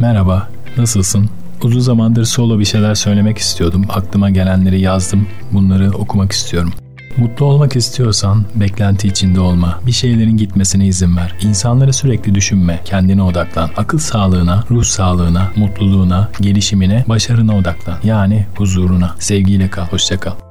Merhaba, nasılsın? Uzun zamandır solo bir şeyler söylemek istiyordum. Aklıma gelenleri yazdım. Bunları okumak istiyorum. Mutlu olmak istiyorsan beklenti içinde olma. Bir şeylerin gitmesine izin ver. İnsanları sürekli düşünme. Kendine odaklan. Akıl sağlığına, ruh sağlığına, mutluluğuna, gelişimine, başarına odaklan. Yani huzuruna. Sevgiyle kal. Hoşça kal.